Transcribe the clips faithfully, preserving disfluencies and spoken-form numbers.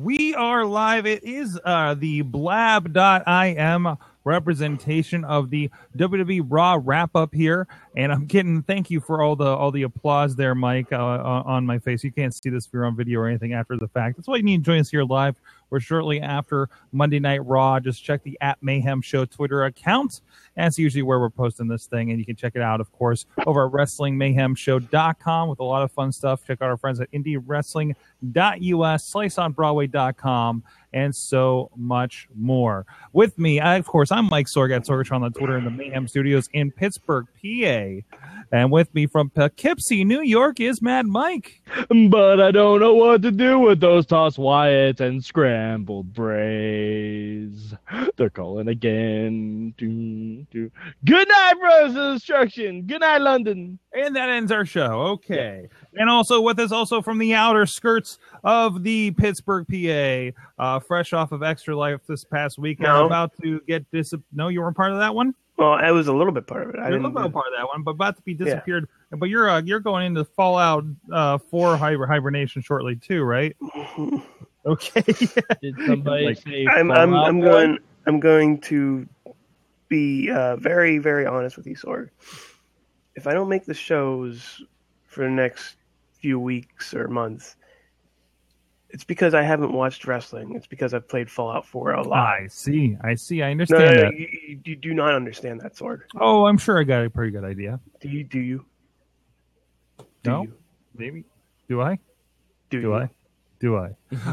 We are live. It is uh, the blab dot I M representation of the W W E Raw wrap-up here. And I'm getting, thank you for all the all the applause there, Mike, uh, on my face. You can't see this if you're on video or anything after the fact. That's why you need to join us here live. We're shortly after Monday Night Raw. Just check the at Mayhem Show Twitter account. That's usually where we're posting this thing. And you can check it out, of course, over at wrestling mayhem show dot com with a lot of fun stuff. Check out our friends at indie wrestling dot U S, slice on broadway dot com, and so much more. With me, I, of course, I'm Mike Sorg at Sorgatron on Twitter in the Mayhem Studios in Pittsburgh, P A. And with me from Poughkeepsie, New York, is Mad Mike. But I don't know what to do with those tossed Wyatts and scrambled Brays. They're calling again. Doo, doo. Good night, Brothers of Destruction. Good night, London. And that ends our show. Okay. Yeah. And also with us, also from the outer skirts of the Pittsburgh, P A, uh, fresh off of Extra Life this past week. No. I'm about to get dis. No, you weren't part of that one? Well, I was a little bit part of it. You're I didn't, a little bit part of that one, but about to be disappeared. Yeah. But you're uh, you're going into Fallout uh, four hiber- hibernation shortly too, right? Okay. Did somebody like, say I'm I'm, I'm going I'm going to be uh, very very honest with you, Sorg. If I don't make the shows for the next few weeks or months, it's because I haven't watched wrestling. It's because I've played Fallout four a lot. I see. I see. I understand no, no, that. You, you, you do not understand that, Sorg. Oh, I'm sure I got a pretty good idea. Do you? Do you? Do no? You? Maybe. Do I? Do, do I? Do I?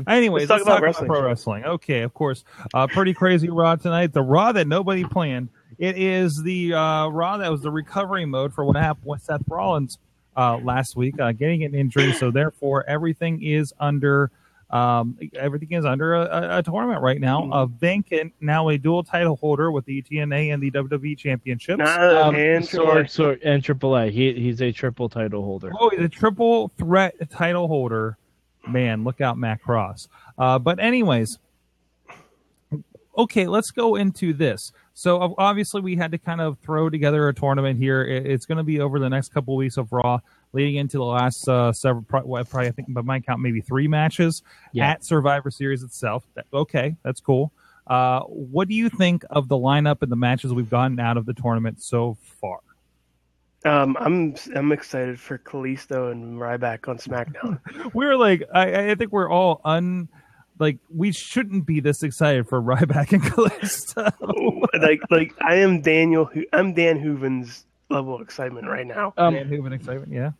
Anyways, let's talk, let's about, talk wrestling. about pro wrestling. Okay, of course. Uh, pretty crazy Raw tonight. The Raw that nobody planned. It is the uh, Raw that was the recovery mode for what happened with Seth Rollins uh, last week, uh, getting an injury. So, therefore, everything is under... Um, everything is under a, a, a tournament right now. Uh, vacant now a dual title holder with the T N A and the W W E championships. Nah, um, and, so, so, and triple A. He, he's a triple title holder. Oh, he's a triple threat title holder. Man, look out, Matt Cross. Uh, but anyways, okay, let's go into this. So obviously we had to kind of throw together a tournament here. It, it's going to be over the next couple of weeks of Raw, leading into the last uh, several, probably I think by my count, maybe three matches yeah. at Survivor Series itself. That, okay, that's cool. Uh, what do you think of the lineup and the matches we've gotten out of the tournament so far? Um, I'm I'm excited for Kalisto and Ryback on SmackDown. we're like, I, I think we're all un. Like, we shouldn't be this excited for Ryback and Kalisto. like, like I am Daniel. I'm Dan Hooven's level of excitement right now. Um, Dan Hooven excitement, yeah.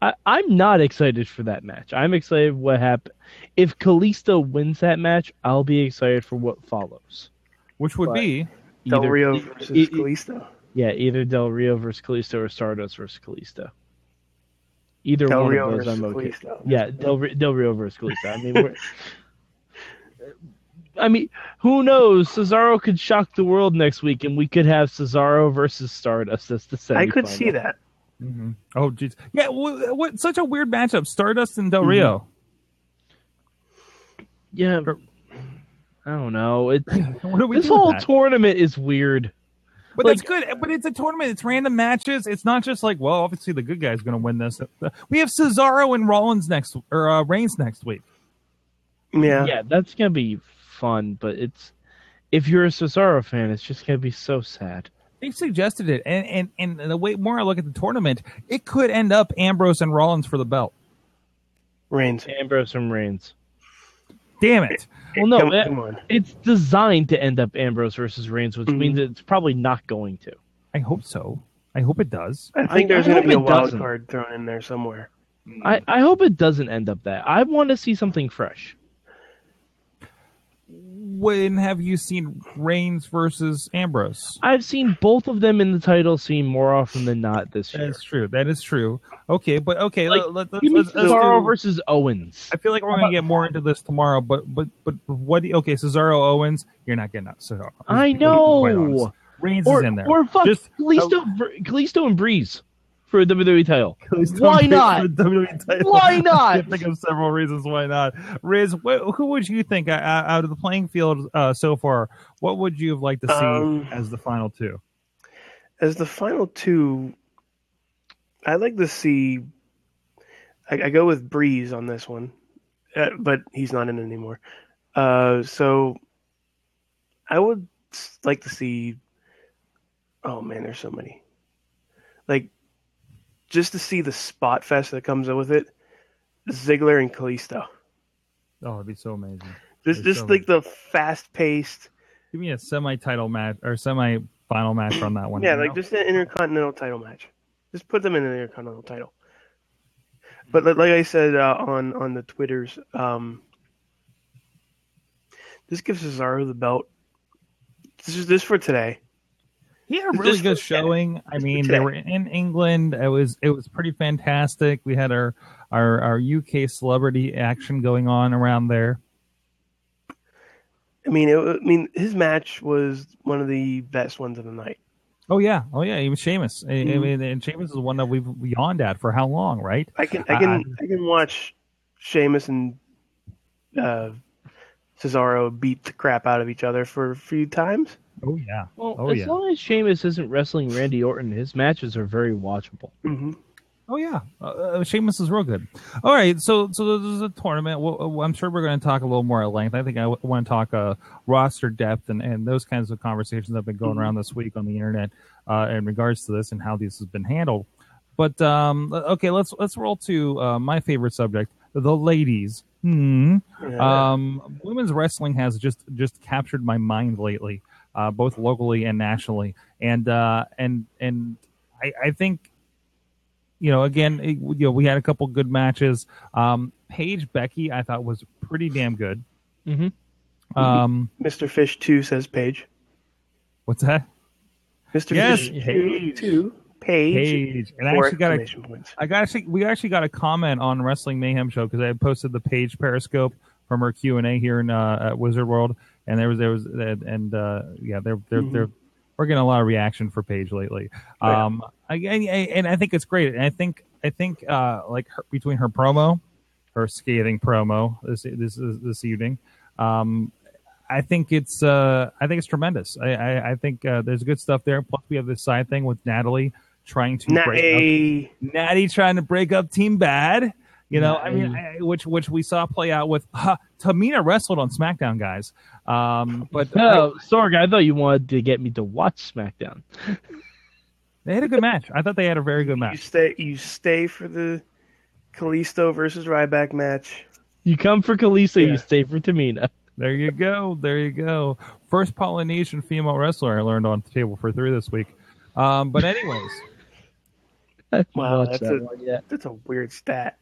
I, I'm not excited for that match. I'm excited what happened. If Kalisto wins that match, I'll be excited for what follows. Which would but be Del either, Rio versus e- Kalisto. Yeah, either Del Rio versus Kalisto or Stardust versus Kalisto. Either Del one Rio of those, I'm okay. Kalisto. Yeah, Del, Del Rio versus Kalisto. I mean, we're... I mean, who knows? Cesaro could shock the world next week, and we could have Cesaro versus Stardust. That's the semi-final. I could see that. Mm-hmm. Oh, jeez. Yeah, what, what? Such a weird matchup. Stardust and Del Rio. Mm-hmm. Yeah. I don't know. It, what do we this do whole tournament is weird. But like, that's good. But it's a tournament. It's random matches. It's not just like, well, obviously the good guy's going to win this. We have Cesaro and Rollins next, or uh, Reigns next week. Yeah, yeah, that's gonna be fun, but it's if you're a Cesaro fan, it's just gonna be so sad. They suggested it, and and and the way more I look at the tournament, it could end up Ambrose and Rollins for the belt. Reigns, Ambrose and Reigns. Damn it! Well, no, it, it's designed to end up Ambrose versus Reigns, which mm-hmm. means it's probably not going to. I hope so. I hope it does. I think I, there's I gonna be a wild doesn't. card thrown in there somewhere. I I hope it doesn't end up that. I want to see something fresh. When have you seen Reigns versus Ambrose? I've seen both of them in the title scene more often than not this year. That's true. That is true. Okay, but okay. Like, let, let, give let, me let's Cesaro do... versus Owens. I feel like we're going to get more into this tomorrow, but but but what? Okay, Cesaro Owens. You're not getting that. Cesaro. I know. Reigns or, is in there. Or fuck Just, Kalisto, uh, Kalisto and Breeze for a W W E title. Kalisto why not? W W E title. Why not? I can think of several reasons why not. Riz, wh- who would you think uh, out of the playing field uh, so far, what would you have liked to see um, as the final two? As the final two, I'd like to see... I, I go with Breeze on this one, uh, but he's not in anymore. Uh, so I would like to see. Oh man, there's so many. Like, just to see the spot fest that comes with it. Ziggler and Kalisto. Oh, it'd be so amazing. Just, just so like amazing. The fast paced. Give me a semi-title match or semi-final match on that one. Yeah, like know? Just an intercontinental title match. Just put them in an intercontinental title. But like I said uh, on on the Twitters, um, just give Cesaro the belt. This is this for today. He had a really good showing. I mean, they were in England. It was it was pretty fantastic. We had our our, our U K celebrity action going on around there. I mean, it, I mean, his match was one of the best ones of the night. Oh yeah, oh yeah, even Sheamus. Mm-hmm. I mean, and Sheamus is one that we've yawned at for how long, right? I can I can uh, I can watch Sheamus and uh, Cesaro beat the crap out of each other for a few times. Oh, yeah. Well, oh, as yeah. long as Sheamus isn't wrestling Randy Orton, his matches are very watchable. Mm-hmm. Oh, yeah. Uh, Sheamus is real good. All right. So, so this is a tournament. Well, I'm sure we're going to talk a little more at length. I think I w- want to talk uh, roster depth and, and those kinds of conversations that have been going mm-hmm. around this week on the internet uh, in regards to this and how this has been handled. But, um, okay, let's let's roll to uh, my favorite subject, the ladies. Hmm. Yeah. Um, women's wrestling has just, just captured my mind lately. Uh, both locally and nationally, and uh, and and I, I think, you know, again, it, you know, we had a couple good matches. Um, Paige Becky, I thought was pretty damn good. Mm-hmm. Um, Mister Fish Two says Paige. What's that? Mister Yes, Fish Paige. Two Paige. Paige. And I actually got a, I got actually we actually got a comment on Wrestling Mayhem Show because I had posted the Paige Periscope from her Q and A here in uh, at Wizard World. And there was, there was, and uh, yeah, they're they're mm-hmm. they're we're getting a lot of reaction for Paige lately. Right. Um, I, I, and I think it's great. And I think I think uh, like her, between her promo, her scathing promo this this this evening, um, I think it's uh, I think it's tremendous. I I, I think uh, there's good stuff there. Plus we have this side thing with Natalie trying to Natty. break up, Natty trying to break up Team Bad. You know, I mean, I, which which we saw play out with huh, Tamina wrestled on SmackDown, guys. Um, but oh, sorry, I thought you wanted to get me to watch SmackDown. They had a good match. I thought they had a very good match. You stay, you stay for the Kalisto versus Ryback match. You come for Kalisto, yeah. You stay for Tamina. There you go. There you go. First Polynesian female wrestler I learned on Table for Three this week. Um, but anyways, wow, that's that a one, yeah. that's a weird stat.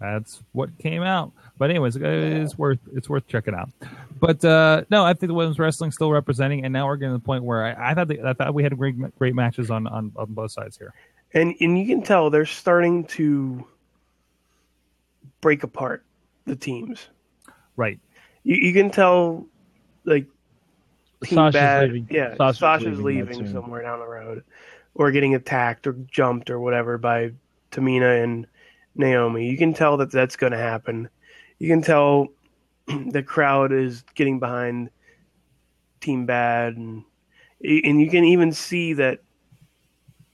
That's what came out, but anyways, it's worth it's worth checking out. But uh, no, I think the women's wrestling still representing, and now we're getting to the point where I, I thought they, I thought we had great great matches on, on, on both sides here, and and you can tell they're starting to break apart the teams, right? You you can tell like Team Sasha's Bad, leaving. yeah, Sasha's, Sasha's leaving, leaving somewhere down the road, or getting attacked or jumped or whatever by Tamina and Naomi. You can tell that that's going to happen. You can tell the crowd is getting behind Team Bad, and and you can even see that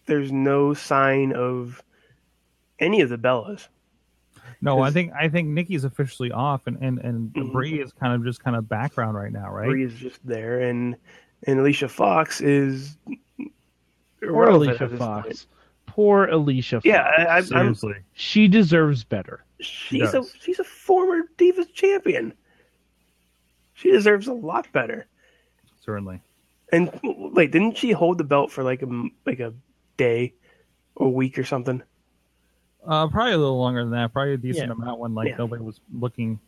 there's no sign of any of the Bellas. No, I think I think Nikki's officially off, and and and mm-hmm. Bree is kind of just kind of background right now, right? Bree is just there, and and Alicia Fox is. Or Alicia Fox. Point. Poor Alicia Fox. Yeah, I, I, seriously, I'm, she deserves better. She's she a she's a former Divas champion. She deserves a lot better. Certainly. And wait, didn't she hold the belt for like a like a day, or a week, or something? Uh, probably a little longer than that. Probably a decent yeah. amount when like yeah. nobody was looking,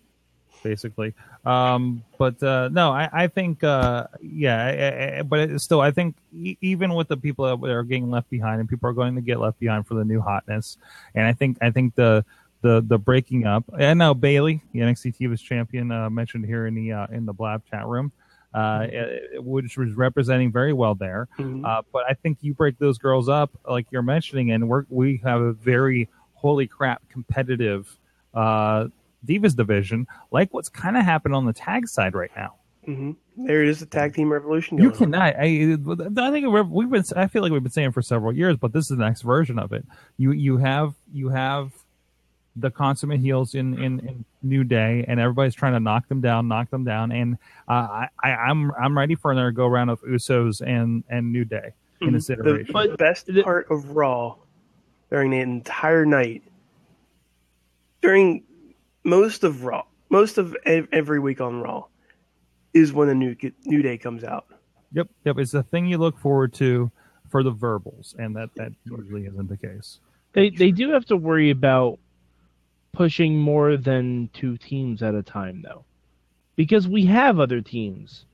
basically. Um, but uh, no, I I think uh, yeah, I, I, but still, I think e- even with the people that are getting left behind, and people are going to get left behind for the new hotness, and I think I think the the the breaking up. And now Bailey, the N X T Divas champion, uh, mentioned here in the uh, in the Blab chat room, uh, mm-hmm. which was representing very well there. Mm-hmm. Uh, but I think you break those girls up, like you're mentioning, and we we have a very holy crap competitive. Uh, Divas division, like what's kind of happened on the tag side right now. Mm-hmm. There is a tag team revolution. Going you cannot. On. I, I think we've been. I feel like we've been saying it for several years, but this is the next version of it. You you have you have the consummate heels in, in, in New Day, and everybody's trying to knock them down, knock them down. And uh, I, I'm I'm ready for another go round of Usos and, and New Day in this iteration. The best part of Raw during the entire night, during most of Raw, most of every week on Raw, is when the new New Day comes out. Yep, yep. It's the thing you look forward to for the verbals, and that, that usually isn't the case. They they do have to worry about pushing more than two teams at a time, though, because we have other teams.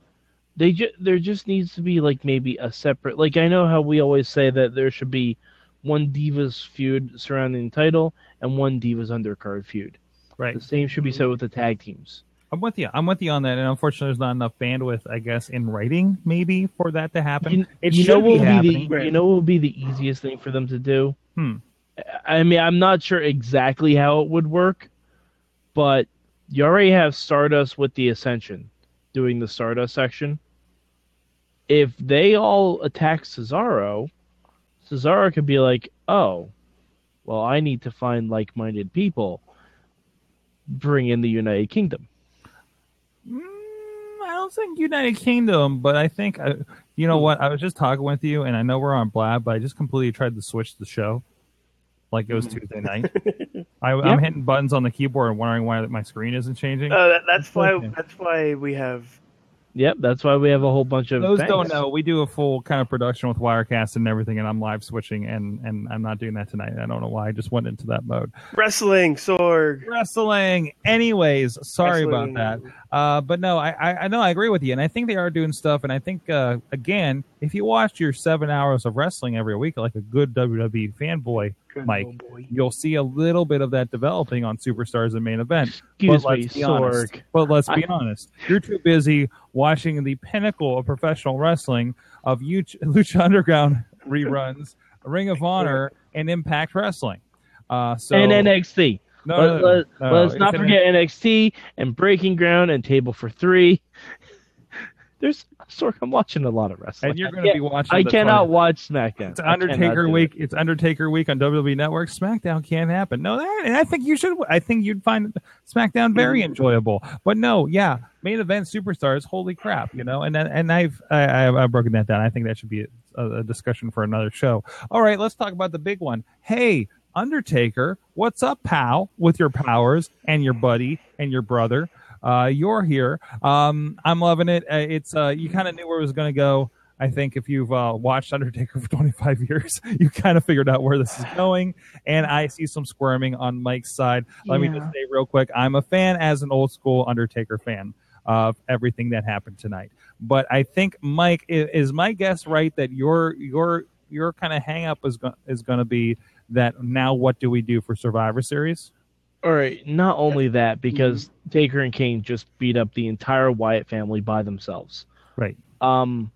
They ju- there just needs to be like maybe a separate. Like I know how we always say that there should be one Divas feud surrounding the title and one Divas undercard feud. Right. The same should be said with the tag teams. I'm with you. I'm with you on that, and unfortunately, there's not enough bandwidth, I guess, in writing maybe for that to happen. You, you know, will be, be the, you know, will be the easiest thing for them to do. Hmm. I mean, I'm not sure exactly how it would work, but you already have Stardust with the Ascension doing the Stardust section. If they all attack Cesaro, Cesaro could be like, "Oh, well, I need to find like-minded people. Bring in the United Kingdom." Mm, I don't think United Kingdom, but I think, I, you know what? I was just talking with you, and I know we're on Blab, but I just completely tried to switch the show. Like it was Tuesday night. I, yep. I'm hitting buttons on the keyboard and wondering why my screen isn't changing. Oh, uh, that, that's why. Okay. That's why we have. Yep, that's why we have a whole bunch of. Those things. Don't know. We do a full kind of production with Wirecast and everything, and I'm live switching, and, and I'm not doing that tonight. I don't know why. I just went into that mode. Wrestling, Sorg. Wrestling. Anyways, sorry Wrestling. about that. Uh, but no, I, I I know I agree with you, and I think they are doing stuff. And I think uh, again, if you watch your seven hours of wrestling every week, like a good W W E fanboy, good Mike, fanboy. You'll see a little bit of that developing on Superstars and Main Event. Excuse but me, Sorg. But let's be I, honest, you're too busy watching the pinnacle of professional wrestling of Lucha Underground reruns, Ring of Honor, and Impact Wrestling, uh, so and N X T. No, let, no, let, no, let's no. not it's forget an... N X T and Breaking Ground and Table for Three. There's Sork, I'm watching a lot of wrestling. And you're going to be watching. I cannot part. watch SmackDown. It's Undertaker week. It. It's Undertaker week on W W E Network. SmackDown can't happen. No, that, and I think you should. I think you'd find SmackDown very enjoyable. But no, yeah, Main Event Superstars. Holy crap, you know. And and I've I, I've broken that down. I think that should be a, a discussion for another show. All right, let's talk about the big one. Hey, Undertaker, what's up, pal, with your powers and your buddy and your brother? Uh, you're here. Um, I'm loving it. Uh, it's uh, you kind of knew where it was going to go. I think if you've uh, watched Undertaker for twenty-five years, you kind of figured out where this is going. And I see some squirming on Mike's side. Let yeah. me just say real quick, I'm a fan as an old school Undertaker fan of everything that happened tonight. But I think, Mike, is my guess right that your your your kind of hang up is go- is going to be that now what do we do for Survivor Series? All right, not only that, because mm-hmm. Taker and Kane just beat up the entire Wyatt family by themselves. Right. Um,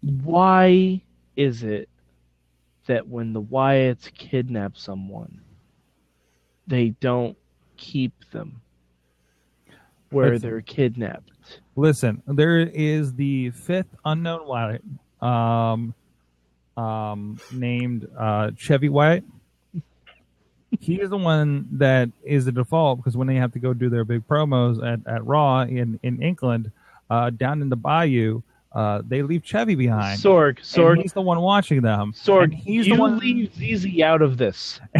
why is it that when the Wyatts kidnap someone, they don't keep them where listen, they're kidnapped? Listen, there is the fifth unknown Wyatt um, um, named uh, Chevy Wyatt. He is the one that is the default because when they have to go do their big promos at, at Raw in, in England, uh, down in the bayou, uh, they leave Chevy behind. Sorg, Sorg. And he's the one watching them. Sorg, and he's you the one leave Z Z out of this. oh,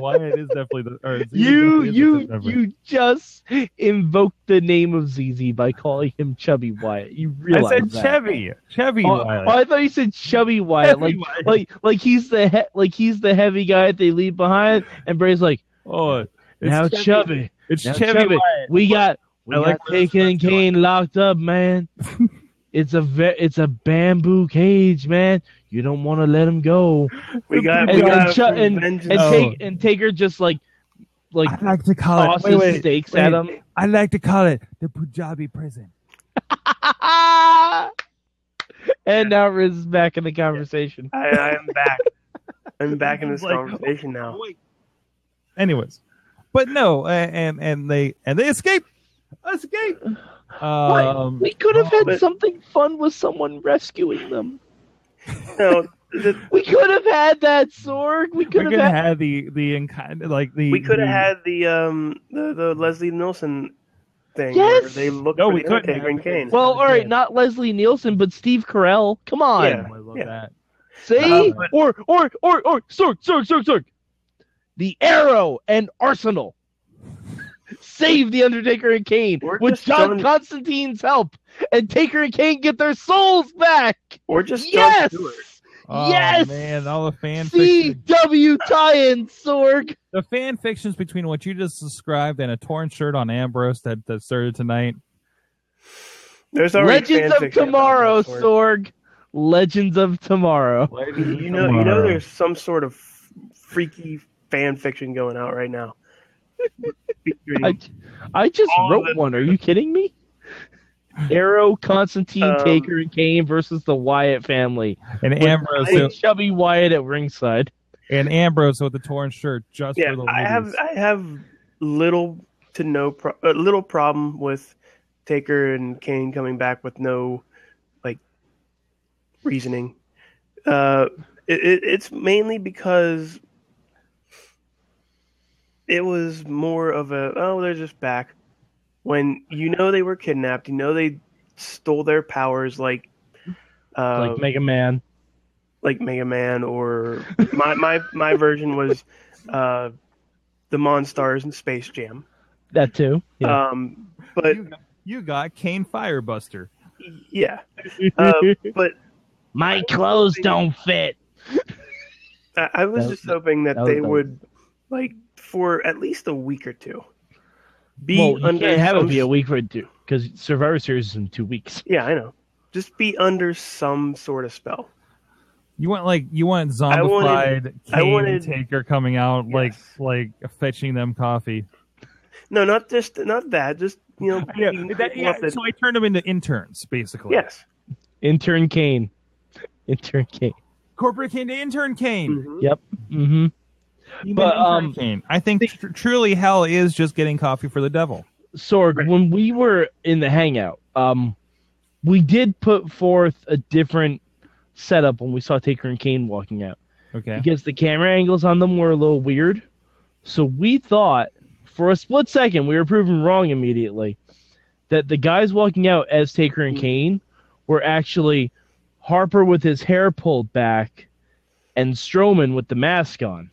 Wyatt is definitely the... Or you, you, the you just invoked the name of Z Z by calling him Chubby Wyatt. You realize I said that. Chevy. Chevy oh, Wyatt. Oh, I thought you said Chubby Wyatt. Like, Wyatt. like, like he's the he- like he's the heavy guy that they leave behind. And Bray's like, oh, it's now Chubby. Chubby. It's now Chubby. Chubby. We got... We I like Taker and Kane locked up, man. it's a ve- it's a bamboo cage, man. You don't want to let him go. We got and, we got and, and, and, take, and Taker just like like I like to call tosses wait, wait, stakes wait, at him. I like to call it the Punjabi prison. And now Riz is back in the conversation. I, I am back. I'm back in this like, conversation now. Wait. Anyways, but no, and and they and they escaped. Escape! Um, we could have had but, something fun with someone rescuing them. No, We could have had that Sorg. We could have had... had the the like the. We could have the... had the um the, the Leslie Nielsen thing. Yes. Where they looked no, for we the Undertaker and Kane. Well, all right, not Leslie Nielsen, but Steve Carell. Come on. Yeah, I love yeah. that. See, uh, but... or or or or Sorg, Sorg, Sorg, Sorg. The Arrow and Arsenal. Save the Undertaker and Kane or with John done... Constantine's help, and Taker and Kane get their souls back. Or just yes, oh, yes, man, all the fan fiction. C W tie-in, Sorg. The fan fictions between what you just described and a torn shirt on Ambrose that, that started tonight. There's Legends of Tomorrow, Sorg. Legends of Tomorrow. Legends you know, tomorrow. You know, there's some sort of freaky fan fiction going out right now. I, I just wrote the- one. Are you kidding me? Arrow, Constantine, um, Taker, and Kane versus the Wyatt family. And with Ambrose. So, Chevy Wyatt at ringside. And Ambrose with the torn shirt just yeah, for the ladies. I have, I have little to no pro- uh, little problem with Taker and Kane coming back with no like reasoning. Uh, it, it, it's mainly because it was more of a, oh, they're just back. When you know they were kidnapped, you know they stole their powers like... Uh, like Mega Man. Like Mega Man, or... my, my my version was uh, the Monstars in Space Jam. That too. Yeah. Um, but you got, you got Kane Firebuster. Yeah. Uh, but my clothes don't fit. I, I was, was just hoping that, that they would, like... for at least a week or two. Be well, you under can't have some... it be a week or two, because Survivor Series is in two weeks. Yeah, I know. Just be under some sort of spell. You want like you want zombified wanted, Kane wanted, and Taker coming out yes. like like fetching them coffee. No, not just not that. Just you know. Yeah, that, yeah, so I turned them into interns, basically. Yes. Intern Kane. Intern Kane. Corporate Kane to Intern Kane. Mm-hmm. Yep. Mm-hmm. But um, Kane. I think tr- truly hell is just getting coffee for the devil. Sorg, right. When we were in the hangout, um, we did put forth a different setup when we saw Taker and Kane walking out. Okay. Because the camera angles on them were a little weird. So we thought, for a split second, we were proven wrong immediately, that the guys walking out as Taker and Kane were actually Harper with his hair pulled back and Strowman with the mask on.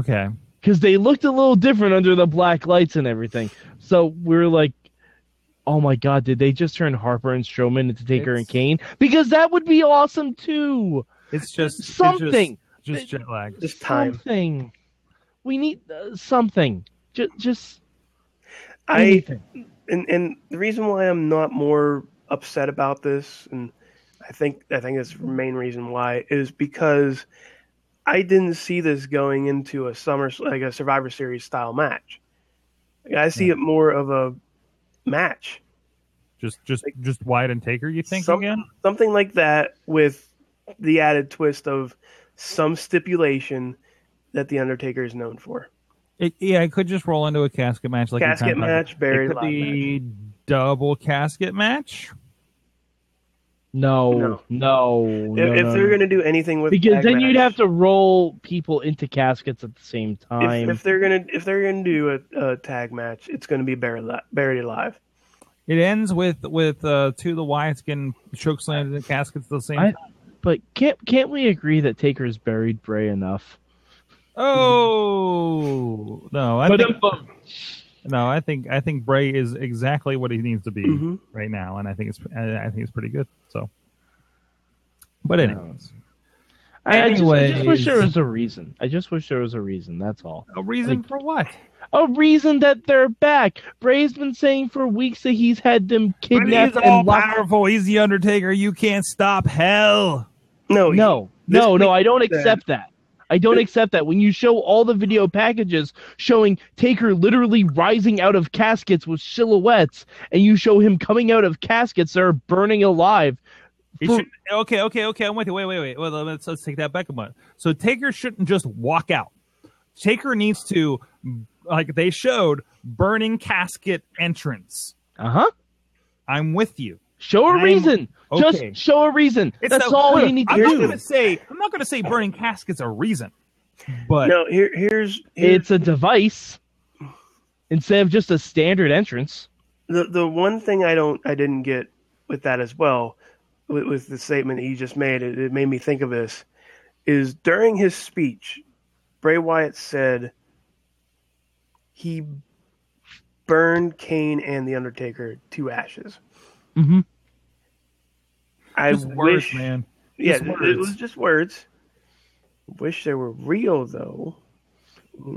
Okay. Because they looked a little different under the black lights and everything. So we were like, oh my God, did they just turn Harper and Strowman into Taker it's, and Kane? Because that would be awesome too. It's just something. It's just, just jet lag. Just time. Something. We need uh, something. Just. just I. Anything. And and the reason why I'm not more upset about this, and I think I think that's the main reason why, is because I didn't see this going into a summer, like a Survivor Series style match. Like, I see yeah. it more of a match. Just, just, like, just Wyatt and Taker. You think some, again? Something like that, with the added twist of some stipulation that the Undertaker is known for. It, yeah, it could just roll into a casket match, like casket match, buried alive. The match. Double casket match. No, no, no. If, no, if they're no. going to do anything with, because then match, you'd have to roll people into caskets at the same time. If, if they're going to, if they're going to do a, a tag match, it's going to be buried, buried alive. It ends with with uh, two of the Wyatts getting chokeslammed in caskets at the same I, time. But can't can't we agree that Taker's buried Bray enough? Oh no, I but think um, no, I think I think Bray is exactly what he needs to be mm-hmm. right now, and I think it's I think it's pretty good. So, but anyways, I, anyways. I, just, I just wish there was a reason. I just wish there was a reason. That's all. A reason like, for what? A reason that they're back. Bray's been saying for weeks that he's had them kidnapped. But he's all powerful. He's the Undertaker. You can't stop hell. No, no, he, no, no. I don't accept that. I don't accept that. When you show all the video packages showing Taker literally rising out of caskets with silhouettes, and you show him coming out of caskets that are burning alive. For... Should, okay, okay, okay. I'm with you. Wait, wait, wait. Well, let's let's take that back a moment. So Taker shouldn't just walk out. Taker needs to, like they showed, burning casket entrance. Uh huh. I'm with you. Show a I'm, reason. Okay. Just show a reason. It's That's a, all look, you need to I'm do. Not gonna say, I'm not going to say burning casket's a reason. But no, here, here's, here's... It's a device instead of just a standard entrance. The the one thing I don't I didn't get with that as well, with, with the statement that you just made, it, it made me think of this, is during his speech, Bray Wyatt said he burned Kane and The Undertaker to ashes. Mm-hmm. I just wish, words, man. Yeah, words. It was just words. Wish they were real, though.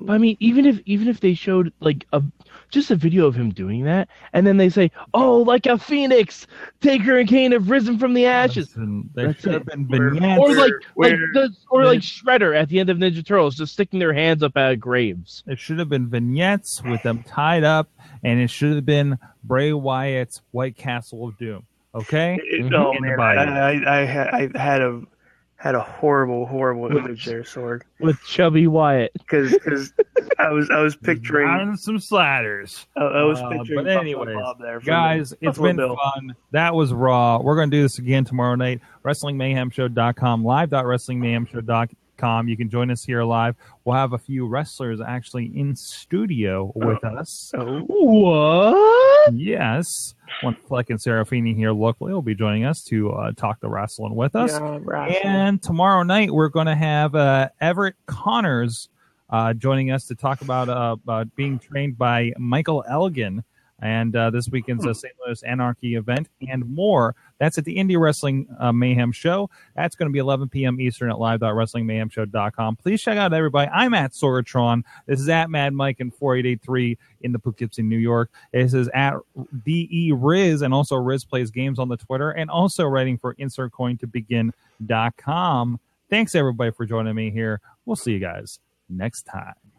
I mean, even if even if they showed like a just a video of him doing that, and then they say, "Oh, like a phoenix, Taker and Kane have risen from the ashes." Listen, there should have been vignettes, or like, where, like the, or like Shredder at the end of Ninja Turtles, just sticking their hands up out of graves. It should have been vignettes with them tied up, and it should have been Bray Wyatt's White Castle of Doom. Okay. It, oh man, I, I, I, had, I had a had a horrible, horrible with, image there, Sorg, with Chubby Wyatt, because I was I was picturing on some sliders. I, I was picturing. Uh, but anyways, Bob there guys, the, it's been Bill. Fun. That was Raw. We're gonna do this again tomorrow night. wrestling mayhem show dot com live dot wrestling mayhem show dot com. You can join us here live. We'll have a few wrestlers actually in studio with oh. us. Oh. What? Yes. One Fleck and Serafini here locally will be joining us to uh, talk the wrestling with us. Yeah, wrestling. And tomorrow night, we're going to have uh, Everett Connors uh, joining us to talk about uh, uh, being trained by Michael Elgin and uh, this weekend's uh, Saint Louis Anarchy event and more. That's at the Indie Wrestling uh, Mayhem Show. That's going to be eleven p.m. Eastern at live dot wrestling mayhem show dot com. Please check out everybody. I'm at Sorgatron. This is at Mad Mike and four eight eight three in the Poughkeepsie, New York. This is at D E Riz, and also Riz plays games on the Twitter, and also writing for insert coin to begin dot com. Thanks, everybody, for joining me here. We'll see you guys next time.